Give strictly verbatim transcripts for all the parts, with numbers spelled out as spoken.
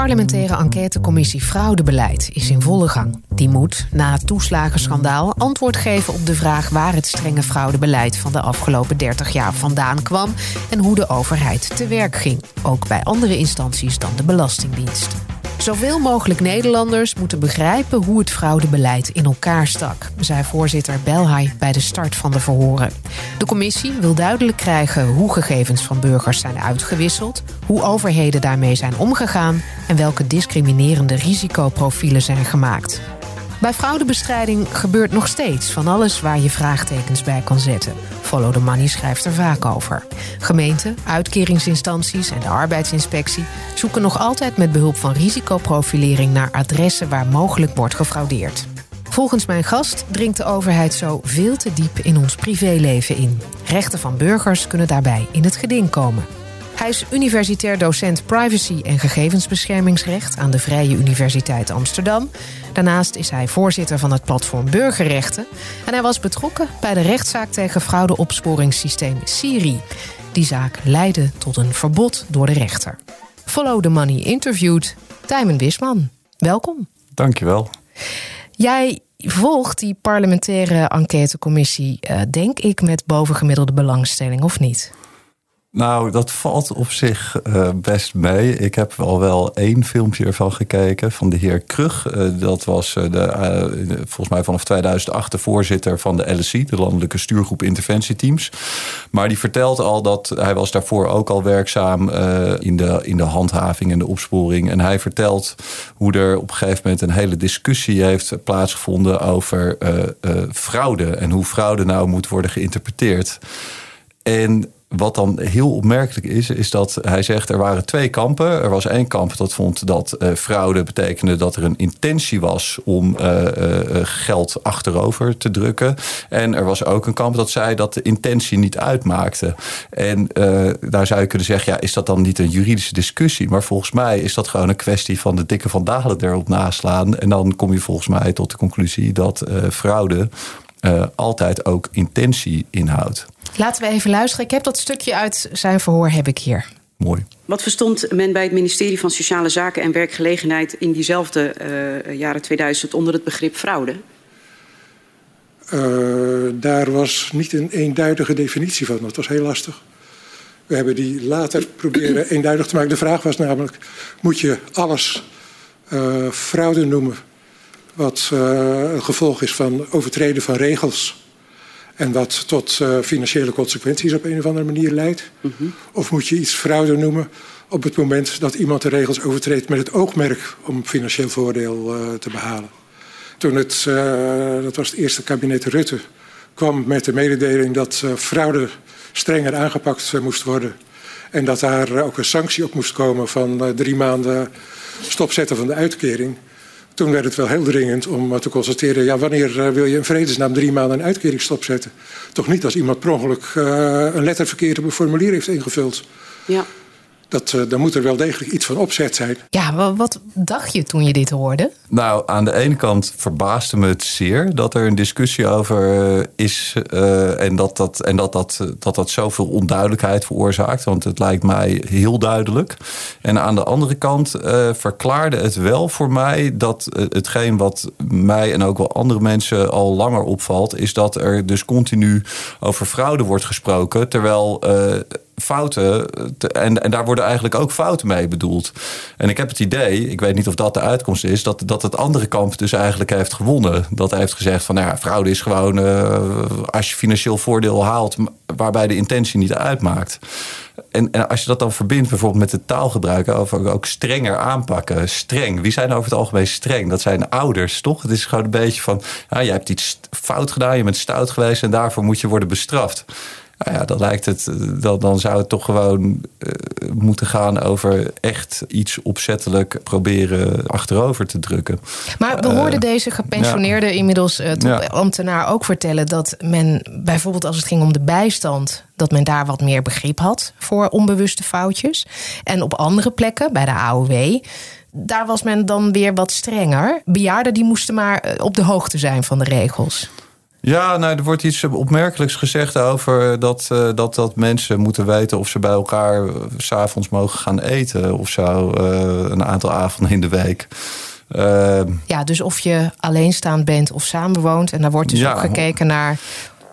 parlementaire enquêtecommissie Fraudebeleid is in volle gang. Die moet, na het toeslagenschandaal, antwoord geven op de vraag waar het strenge fraudebeleid van de afgelopen dertig jaar vandaan kwam en hoe de overheid te werk ging, ook bij andere instanties dan de Belastingdienst. Zoveel mogelijk Nederlanders moeten begrijpen hoe het fraudebeleid in elkaar stak, zei voorzitter Belhaj bij de start van de verhoren. De commissie wil duidelijk krijgen hoe gegevens van burgers zijn uitgewisseld, hoe overheden daarmee zijn omgegaan en welke discriminerende risicoprofielen zijn gemaakt. Bij fraudebestrijding gebeurt nog steeds van alles waar je vraagtekens bij kan zetten. Follow the Money schrijft er vaak over. Gemeenten, uitkeringsinstanties en de arbeidsinspectie zoeken nog altijd met behulp van risicoprofilering naar adressen waar mogelijk wordt gefraudeerd. Volgens mijn gast dringt de overheid zo veel te diep in ons privéleven in. Rechten van burgers kunnen daarbij in het geding komen. Hij is universitair docent privacy en gegevensbeschermingsrecht aan de Vrije Universiteit Amsterdam. Daarnaast is hij voorzitter van het Platform Burgerrechten. En hij was betrokken bij de rechtszaak tegen fraudeopsporingssysteem Syri. Die zaak leidde tot een verbod door de rechter. Follow the Money interviewt Tijmen Wisman. Welkom. Dankjewel. Jij volgt die parlementaire enquêtecommissie, denk ik, met bovengemiddelde belangstelling, of niet? Nou, dat valt op zich uh, best mee. Ik heb al wel één filmpje ervan gekeken van de heer Kruk. Uh, dat was uh, de, uh, volgens mij vanaf tweeduizend acht de voorzitter van de L S I, de Landelijke Stuurgroep Interventieteams. Maar die vertelt al dat hij was daarvoor ook al werkzaam uh, in de, in de handhaving en de opsporing. En hij vertelt hoe er op een gegeven moment een hele discussie heeft plaatsgevonden over uh, uh, fraude en hoe fraude nou moet worden geïnterpreteerd. En wat dan heel opmerkelijk is, is dat hij zegt er waren twee kampen. Er was één kamp dat vond dat uh, fraude betekende dat er een intentie was om uh, uh, geld achterover te drukken. En er was ook een kamp dat zei dat de intentie niet uitmaakte. En uh, daar zou je kunnen zeggen, ja, is dat dan niet een juridische discussie? Maar volgens mij is dat gewoon een kwestie van de dikke vandalen erop naslaan. En dan kom je volgens mij tot de conclusie dat uh, fraude uh, altijd ook intentie inhoudt. Laten we even luisteren. Ik heb dat stukje uit zijn verhoor heb ik hier. Mooi. Wat verstond men bij het ministerie van Sociale Zaken en Werkgelegenheid in diezelfde uh, jaren tweeduizend onder het begrip fraude? Uh, daar was niet een eenduidige definitie van. Dat was heel lastig. We hebben die later proberen eenduidig te maken. De vraag was namelijk, moet je alles uh, fraude noemen wat uh, een gevolg is van overtreden van regels en wat tot uh, financiële consequenties op een of andere manier leidt? Mm-hmm. Of moet je iets fraude noemen op het moment dat iemand de regels overtreedt met het oogmerk om financieel voordeel uh, te behalen? Toen het, uh, dat was het eerste kabinet Rutte, kwam met de mededeling dat uh, fraude strenger aangepakt uh, moest worden. En dat daar uh, ook een sanctie op moest komen van uh, drie maanden stopzetten van de uitkering. Toen werd het wel heel dringend om te constateren, ja, wanneer wil je in vredesnaam drie maanden een uitkering stopzetten? Toch niet als iemand per ongeluk uh, een letter verkeerd op een formulier heeft ingevuld. Ja. Dat, uh, daar moet er wel degelijk iets van opzet zijn. Ja, wat dacht je toen je dit hoorde? Nou, aan de ene kant verbaasde me het zeer dat er een discussie over is uh, en, dat dat, en dat, dat, dat dat zoveel onduidelijkheid veroorzaakt. Want het lijkt mij heel duidelijk. En aan de andere kant uh, verklaarde het wel voor mij dat uh, hetgeen wat mij en ook wel andere mensen al langer opvalt, is dat er dus continu over fraude wordt gesproken, terwijl Uh, fouten, te, en, en daar worden eigenlijk ook fouten mee bedoeld. En ik heb het idee, ik weet niet of dat de uitkomst is, dat, dat het andere kamp dus eigenlijk heeft gewonnen. Dat hij heeft gezegd van, nou ja, fraude is gewoon uh, als je financieel voordeel haalt waarbij de intentie niet uitmaakt. En, en als je dat dan verbindt bijvoorbeeld met het taalgebruik, of ook strenger aanpakken. Streng. Wie zijn over het algemeen streng? Dat zijn ouders, toch? Het is gewoon een beetje van, nou, jij hebt iets fout gedaan, je bent stout geweest en daarvoor moet je worden bestraft. Nou ja, dan lijkt het, dan, dan zou het toch gewoon uh, moeten gaan over echt iets opzettelijk proberen achterover te drukken. Maar we hoorden uh, deze gepensioneerde ja. inmiddels uh, ja. ambtenaar ook vertellen dat men bijvoorbeeld als het ging om de bijstand, dat men daar wat meer begrip had voor onbewuste foutjes. En op andere plekken, bij de A O W, daar was men dan weer wat strenger. Bejaarden die moesten maar op de hoogte zijn van de regels. Ja, nou, er wordt iets opmerkelijks gezegd over dat, uh, dat, dat mensen moeten weten of ze bij elkaar 's avonds mogen gaan eten of zo, uh, een aantal avonden in de week. Uh, ja, dus of je alleenstaand bent of samenwoont. En daar wordt dus ja, ook gekeken naar...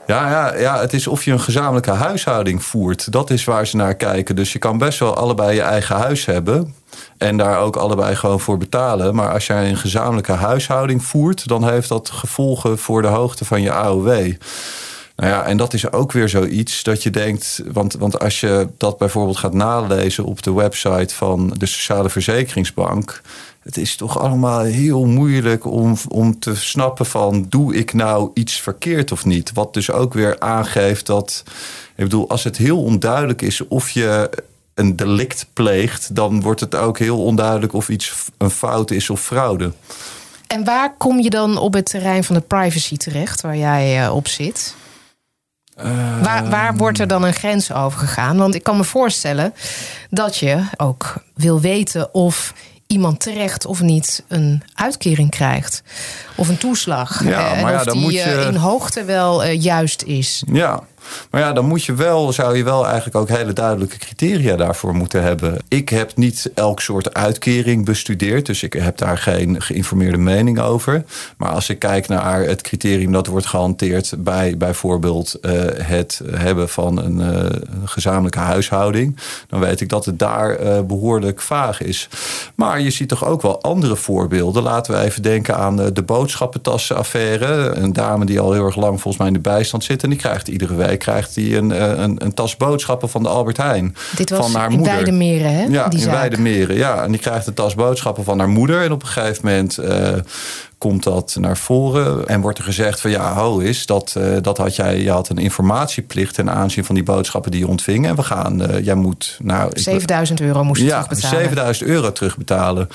Ja, ja, ja, het is of je een gezamenlijke huishouding voert. Dat is waar ze naar kijken. Dus je kan best wel allebei je eigen huis hebben... en daar ook allebei gewoon voor betalen. Maar als jij een gezamenlijke huishouding voert... dan heeft dat gevolgen voor de hoogte van je A O W. Nou ja, en dat is ook weer zoiets dat je denkt... want, want als je dat bijvoorbeeld gaat nalezen op de website van de Sociale Verzekeringsbank... het is toch allemaal heel moeilijk om, om te snappen van... doe ik nou iets verkeerd of niet? Wat dus ook weer aangeeft dat... ik bedoel, als het heel onduidelijk is of je... een delict pleegt, dan wordt het ook heel onduidelijk of iets een fout is of fraude. En waar kom je dan op het terrein van de privacy terecht, waar jij op zit? Uh... Waar, waar wordt er dan een grens over gegaan? Want ik kan me voorstellen dat je ook wil weten of iemand terecht of niet een uitkering krijgt. Of een toeslag. Ja, en maar ja, of dan die moet je... in hoogte wel juist is. Ja. Maar ja, dan moet je wel, zou je wel eigenlijk ook hele duidelijke criteria daarvoor moeten hebben. Ik heb niet elk soort uitkering bestudeerd, dus ik heb daar geen geïnformeerde mening over. Maar als ik kijk naar het criterium dat wordt gehanteerd bij bijvoorbeeld uh, het hebben van een uh, gezamenlijke huishouding, dan weet ik dat het daar uh, behoorlijk vaag is. Maar je ziet toch ook wel andere voorbeelden. Laten we even denken aan de boodschappentassenaffaire. Een dame die al heel erg lang volgens mij in de bijstand zit en die krijgt iedere week krijgt hij een, een, een tas boodschappen van de Albert Heijn. Dit was van haar moeder. In Wijdemeren, hè? Ja, die in Wijdemeren, ja. En die krijgt een tas boodschappen van haar moeder. En op een gegeven moment uh, komt dat naar voren. En wordt er gezegd van ja, ho is, dat, uh, dat had jij, je had een informatieplicht ten aanzien van die boodschappen die je ontving. En we gaan, uh, jij moet... Nou, zevenduizend euro moest je ja, terugbetalen. zevenduizend euro terugbetalen.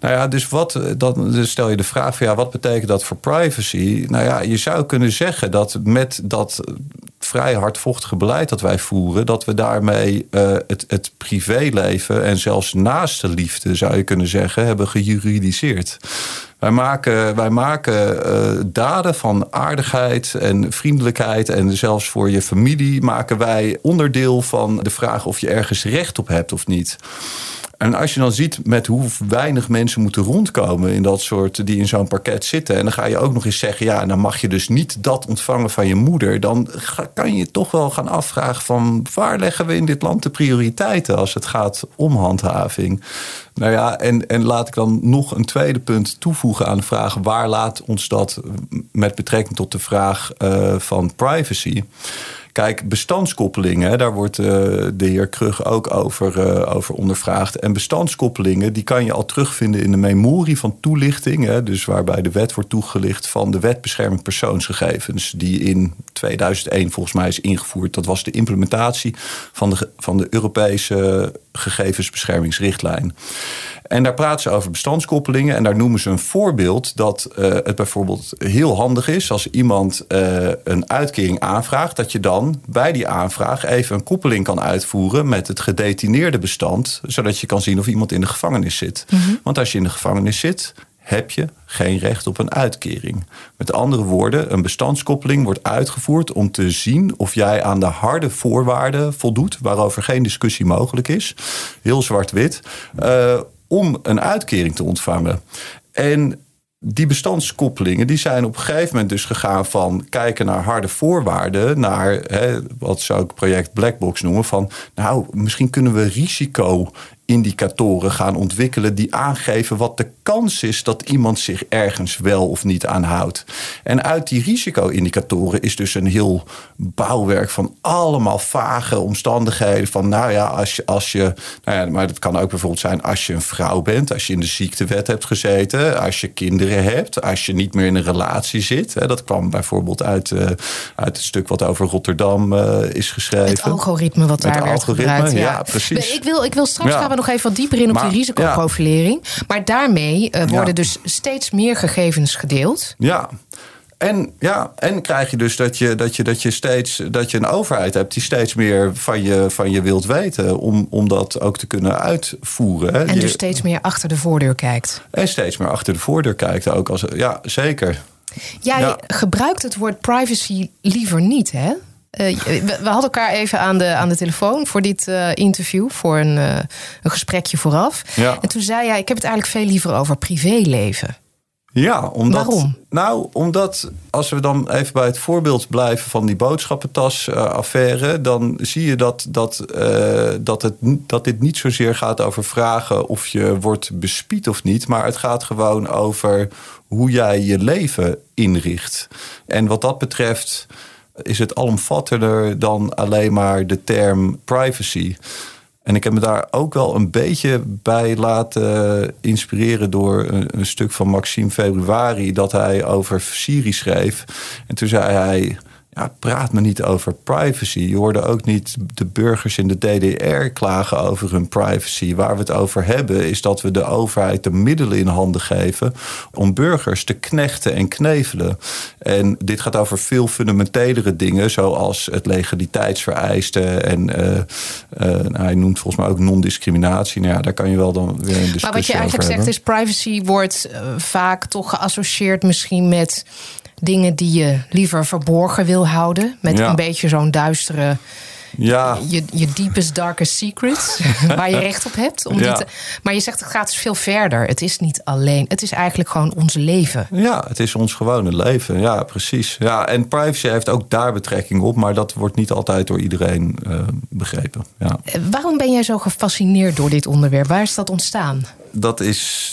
Nou ja, dus wat, dan dus stel je de vraag van ja, wat betekent dat voor privacy? Nou ja, je zou kunnen zeggen dat met dat vrij hardvochtige beleid dat wij voeren, dat we daarmee uh, het, het privéleven en zelfs naaste liefde, zou je kunnen zeggen, hebben gejuridiseerd. Wij maken, wij maken uh, daden van aardigheid en vriendelijkheid en zelfs voor je familie maken wij onderdeel van de vraag of je ergens recht op hebt of niet. En als je dan ziet met hoe weinig mensen moeten rondkomen in dat soort, die in zo'n parket zitten. En dan ga je ook nog eens zeggen, ja, dan mag je dus niet dat ontvangen van je moeder. Dan ga, kan je toch wel gaan afvragen van waar leggen we in dit land de prioriteiten als het gaat om handhaving. Nou ja, en, en laat ik dan nog een tweede punt toevoegen aan de vraag, waar laat ons dat met betrekking tot de vraag uh, van privacy? Kijk, bestandskoppelingen, daar wordt uh, de heer Kruk ook over, uh, over ondervraagd. En bestandskoppelingen, die kan je al terugvinden in de memorie van toelichting. Hè, dus waarbij de wet wordt toegelicht van de wet bescherming persoonsgegevens. Die in tweeduizend één volgens mij is ingevoerd. Dat was de implementatie van de, van de Europese gegevensbeschermingsrichtlijn. En daar praten ze over bestandskoppelingen. En daar noemen ze een voorbeeld dat uh, het bijvoorbeeld heel handig is als iemand uh, een uitkering aanvraagt, dat je dan bij die aanvraag even een koppeling kan uitvoeren met het gedetineerde bestand, zodat je kan zien of iemand in de gevangenis zit. Mm-hmm. Want als je in de gevangenis zit, heb je geen recht op een uitkering. Met andere woorden, een bestandskoppeling wordt uitgevoerd om te zien of jij aan de harde voorwaarden voldoet, waarover geen discussie mogelijk is, heel zwart-wit, uh, om een uitkering te ontvangen. En die bestandskoppelingen die zijn op een gegeven moment dus gegaan van kijken naar harde voorwaarden, naar hè, wat zou ik project Blackbox noemen, van nou, misschien kunnen we risico-indicatoren gaan ontwikkelen die aangeven wat de kans is dat iemand zich ergens wel of niet aan houdt. En uit die risico-indicatoren is dus een heel bouwwerk van allemaal vage omstandigheden van nou ja, als je, als je nou ja, maar dat kan ook bijvoorbeeld zijn als je een vrouw bent, als je in de ziektewet hebt gezeten, als je kinderen hebt, als je niet meer in een relatie zit. Hè, dat kwam bijvoorbeeld uit, uh, uit het stuk wat over Rotterdam uh, is geschreven. Het algoritme wat daar het werd algoritme, gebruikt. Ja, ja, precies. Ik wil, ik wil straks ja. gaan we nog even wat dieper in op maar, die risicoprofilering. Ja. Maar daarmee Uh, worden ja. dus steeds meer gegevens gedeeld. Ja. En, ja, en krijg je dus dat je, dat je, dat je steeds dat je een overheid hebt die steeds meer van je, van je wilt weten om, om dat ook te kunnen uitvoeren. Hè. En dus je, steeds meer achter de voordeur kijkt. En steeds meer achter de voordeur kijkt ook. Als, ja, zeker. Jij ja. gebruikt het woord privacy liever niet, hè? Uh, we, we hadden elkaar even aan de, aan de telefoon voor dit uh, interview, voor een, uh, een gesprekje vooraf. Ja. En toen zei jij, ik heb het eigenlijk veel liever over privéleven. Ja, omdat, waarom? Nou, omdat als we dan even bij het voorbeeld blijven van die boodschappentas-affaire, dan zie je dat, dat, uh, dat, het, dat dit niet zozeer gaat over vragen of je wordt bespied of niet, maar het gaat gewoon over hoe jij je leven inricht. En wat dat betreft is het alomvattender dan alleen maar de term privacy. En ik heb me daar ook wel een beetje bij laten inspireren door een, een stuk van Maxime Februari dat hij over Syri schreef. En toen zei hij, ja, praat me niet over privacy. Je hoorde ook niet de burgers in de D D R klagen over hun privacy. Waar we het over hebben is dat we de overheid de middelen in handen geven om burgers te knechten en knevelen. En dit gaat over veel fundamentelere dingen, zoals het legaliteitsvereisten. En uh, uh, nou, hij noemt volgens mij ook non-discriminatie. Nou ja, daar kan je wel dan weer een discussie over hebben. Maar wat je eigenlijk zegt is, privacy wordt uh, vaak toch geassocieerd misschien met dingen die je liever verborgen wil houden. Met ja. een beetje zo'n duistere, ja. je, je deepest, darkest secrets. Waar je recht op hebt. Om ja. te, maar je zegt het gaat dus veel verder. Het is niet alleen. Het is eigenlijk gewoon ons leven. Ja, het is ons gewone leven. Ja, precies. Ja, en privacy heeft ook daar betrekking op. Maar dat wordt niet altijd door iedereen uh, begrepen. Ja. Waarom ben jij zo gefascineerd door dit onderwerp? Waar is dat ontstaan? Dat is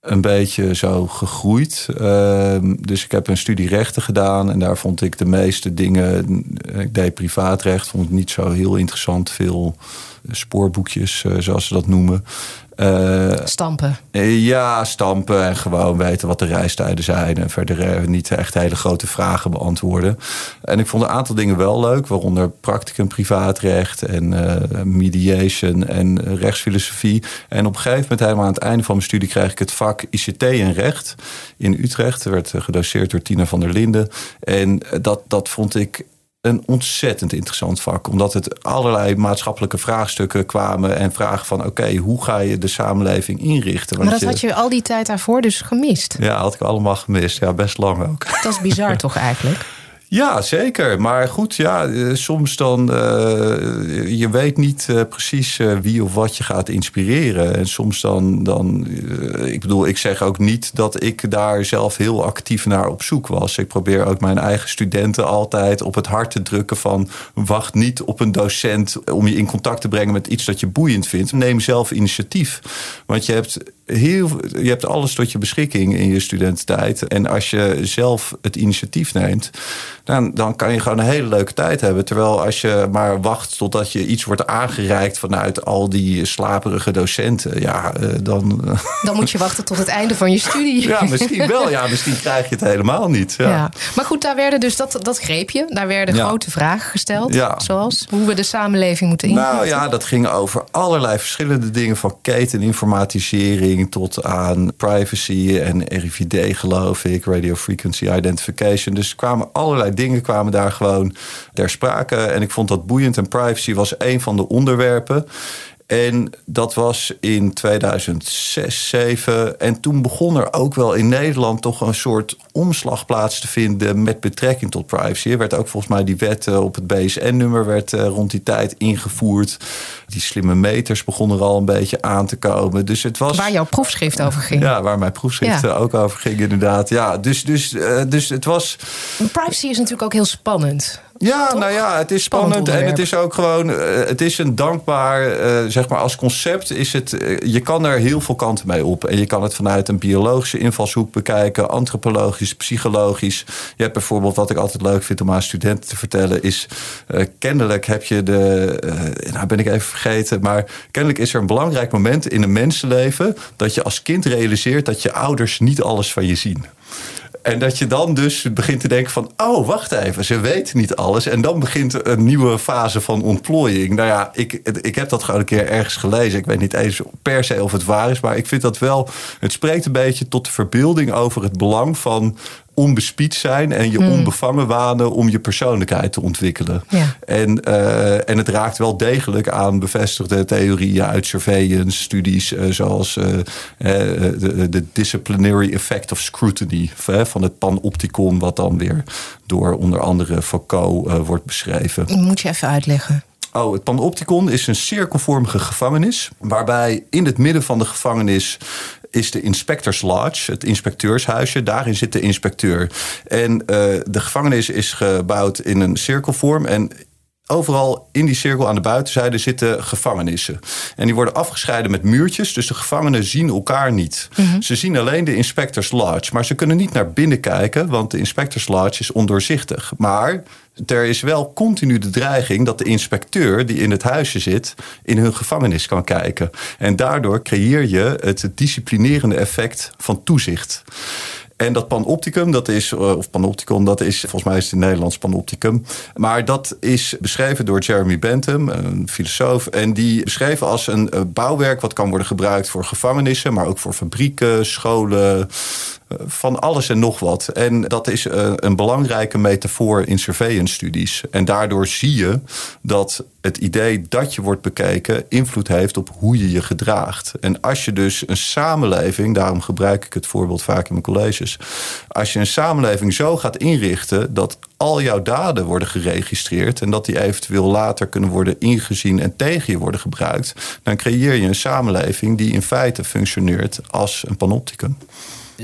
een beetje zo gegroeid. Uh, dus ik heb een studie rechten gedaan en daar vond ik de meeste dingen. Ik deed privaatrecht, vond ik niet zo heel interessant. Veel spoorboekjes, uh, zoals ze dat noemen. Uh, stampen. Ja, stampen en gewoon weten wat de reistijden zijn. En verder niet echt hele grote vragen beantwoorden. En ik vond een aantal dingen wel leuk. Waaronder practicum privaatrecht en uh, mediation en rechtsfilosofie. En op een gegeven moment, helemaal aan het einde van mijn studie, kreeg ik het vak I C T en recht in Utrecht. Dat werd gedoceerd door Tina van der Linden. En dat, dat vond ik een ontzettend interessant vak. Omdat het allerlei maatschappelijke vraagstukken kwamen en vragen van oké, okay, hoe ga je de samenleving inrichten? Want maar dat je, had je al die tijd daarvoor dus gemist? Ja, had ik allemaal gemist. Ja, best lang ook. Dat is bizar toch eigenlijk? Ja, zeker. Maar goed, ja, soms dan uh, je weet niet uh, precies uh, wie of wat je gaat inspireren. En soms dan, dan uh, ik bedoel, ik zeg ook niet dat ik daar zelf heel actief naar op zoek was. Ik probeer ook mijn eigen studenten altijd op het hart te drukken van wacht niet op een docent om je in contact te brengen met iets dat je boeiend vindt. Neem zelf initiatief. Want je hebt heel, je hebt alles tot je beschikking in je studententijd. En als je zelf het initiatief neemt, Dan, dan kan je gewoon een hele leuke tijd hebben. Terwijl als je maar wacht totdat je iets wordt aangereikt vanuit al die slaperige docenten, ja, dan... Dan moet je wachten tot het einde van je studie. Ja, misschien wel. Ja, misschien krijg je het helemaal niet. Ja. Ja. Maar goed, daar werden dus dat, dat greep je. Daar werden ja. grote vragen gesteld. Ja. Zoals hoe we de samenleving moeten inrichten. Nou ja, dat ging over allerlei verschillende dingen. Van keteninformatisering tot aan privacy en R I V D, geloof ik. Radio Frequency Identification. Dus kwamen alle Allerlei dingen kwamen daar gewoon ter sprake. En ik vond dat boeiend. En privacy was een van de onderwerpen. En dat was in tweeduizend zes, tweeduizend zeven. En toen begon er ook wel in Nederland toch een soort omslag plaats te vinden met betrekking tot privacy. Er werd ook volgens mij die wet op het B S N-nummer werd rond die tijd ingevoerd. Die slimme meters begonnen er al een beetje aan te komen. Dus het was waar jouw proefschrift over ging. Ja, waar mijn proefschrift ja. ook over ging inderdaad. Ja, dus, dus, dus het was... Privacy is natuurlijk ook heel spannend. Ja, toch? Nou ja, het is spannend, spannend en het is ook gewoon, het is een dankbaar, uh, zeg maar als concept is het, uh, je kan er heel veel kanten mee op. En je kan het vanuit een biologische invalshoek bekijken, antropologisch, psychologisch. Je hebt bijvoorbeeld, wat ik altijd leuk vind om aan studenten te vertellen, is uh, kennelijk heb je de, uh, nou ben ik even vergeten, maar kennelijk is er een belangrijk moment in een mensenleven dat je als kind realiseert dat je ouders niet alles van je zien. En dat je dan dus begint te denken van, oh, wacht even, ze weten niet alles. En dan begint een nieuwe fase van ontplooiing. Nou ja, ik, ik heb dat gewoon een keer ergens gelezen. Ik weet niet eens per se of het waar is, maar ik vind dat wel, het spreekt een beetje tot de verbeelding over het belang van onbespied zijn en je hmm. onbevangen wanen om je persoonlijkheid te ontwikkelen. Ja. En, uh, en het raakt wel degelijk aan bevestigde theorieën uit surveillance studies uh, zoals uh, uh, de, de disciplinary effect of scrutiny uh, van het Panopticon, wat dan weer door onder andere Foucault uh, wordt beschreven. Ik moet je even uitleggen. Oh, het Panopticon is een cirkelvormige gevangenis, waarbij in het midden van de gevangenis is de Inspectors Lodge, het inspecteurshuisje. Daarin zit de inspecteur. En uh, de gevangenis is gebouwd in een cirkelvorm. En overal in die cirkel aan de buitenzijde zitten gevangenissen. En die worden afgescheiden met muurtjes, dus de gevangenen zien elkaar niet. Mm-hmm. Ze zien alleen de Inspectors Lodge, maar ze kunnen niet naar binnen kijken, want de Inspectors Lodge is ondoorzichtig. Maar er is wel continu de dreiging dat de inspecteur die in het huisje zit in hun gevangenis kan kijken. En daardoor creëer je het disciplinerende effect van toezicht. En dat panopticum, dat is, of panopticon, dat is, volgens mij is het in het Nederlands panopticum. Maar dat is beschreven door Jeremy Bentham, een filosoof. En die beschreef als een bouwwerk wat kan worden gebruikt voor gevangenissen, maar ook voor fabrieken, scholen, van alles en nog wat. En dat is een belangrijke metafoor in surveillance studies. En daardoor zie je dat het idee dat je wordt bekeken invloed heeft op hoe je je gedraagt. En als je dus een samenleving, daarom gebruik ik het voorbeeld vaak in mijn colleges, als je een samenleving zo gaat inrichten dat al jouw daden worden geregistreerd en dat die eventueel later kunnen worden ingezien en tegen je worden gebruikt, dan creëer je een samenleving die in feite functioneert als een panopticon.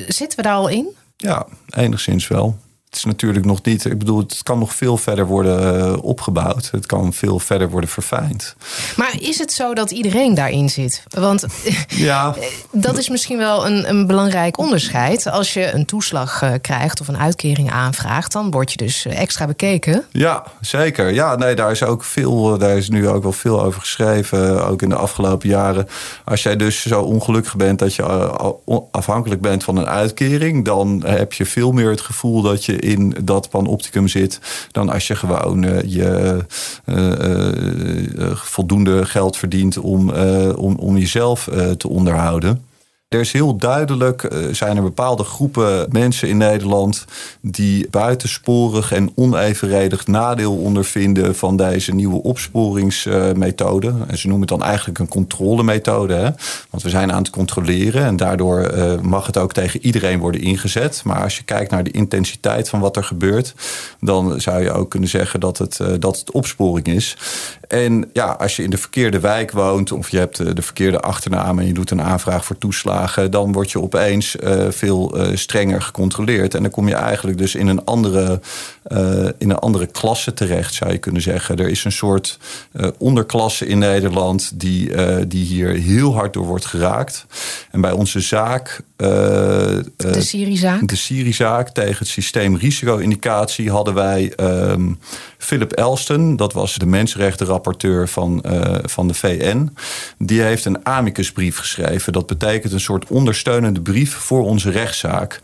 Zitten we daar al in? Ja, enigszins wel. Het is natuurlijk nog niet... Ik bedoel, het kan nog veel verder worden opgebouwd. Het kan veel verder worden verfijnd. Maar is het zo dat iedereen daarin zit? Want ja. Dat is misschien wel een, een belangrijk onderscheid. Als je een toeslag krijgt of een uitkering aanvraagt, dan word je dus extra bekeken. Ja, zeker. Ja, nee, daar is ook veel... Daar is nu ook wel veel over geschreven, ook in de afgelopen jaren. Als jij dus zo ongelukkig bent dat je afhankelijk bent van een uitkering, dan heb je veel meer het gevoel dat je in dat panopticum zit dan als je gewoon uh, je uh, uh, voldoende geld verdient om, uh, om, om jezelf uh, te onderhouden. Er is heel duidelijk, uh, zijn er bepaalde groepen mensen in Nederland die buitensporig en onevenredig nadeel ondervinden van deze nieuwe opsporingsmethode. Uh, en ze noemen het dan eigenlijk een controlemethode. Hè? Want we zijn aan het controleren en daardoor uh, mag het ook tegen iedereen worden ingezet. Maar als je kijkt naar de intensiteit van wat er gebeurt, dan zou je ook kunnen zeggen dat het, uh, dat het opsporing is. En ja, als je in de verkeerde wijk woont of je hebt de verkeerde achternaam en je doet een aanvraag voor toeslagen, dan word je opeens uh, veel uh, strenger gecontroleerd. En dan kom je eigenlijk dus in een andere, uh, in een andere klasse terecht, zou je kunnen zeggen. Er is een soort uh, onderklasse in Nederland die, uh, die hier heel hard door wordt geraakt. En bij onze zaak, Uh, de Syri-zaak? De Syri-zaak tegen het systeem risico-indicatie hadden wij um, Philip Alston, dat was de mensenrechtenrapporteur van, uh, van de V N. Die heeft een amicusbrief geschreven. Dat betekent een soort ondersteunende brief voor onze rechtszaak.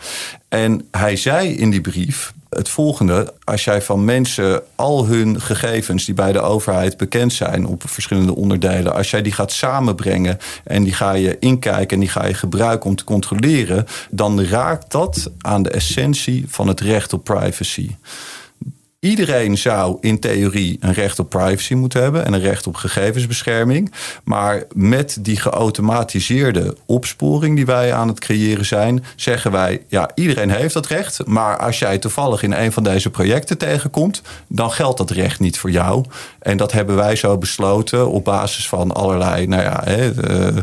En hij zei in die brief het volgende: als jij van mensen al hun gegevens die bij de overheid bekend zijn op verschillende onderdelen, als jij die gaat samenbrengen en die ga je inkijken en die ga je gebruiken om te controleren, dan raakt dat aan de essentie van het recht op privacy. Iedereen zou in theorie een recht op privacy moeten hebben en een recht op gegevensbescherming. Maar met die geautomatiseerde opsporing die wij aan het creëren zijn, zeggen wij, ja, iedereen heeft dat recht. Maar als jij toevallig in een van deze projecten tegenkomt, dan geldt dat recht niet voor jou. En dat hebben wij zo besloten op basis van allerlei nou ja, hè, uh,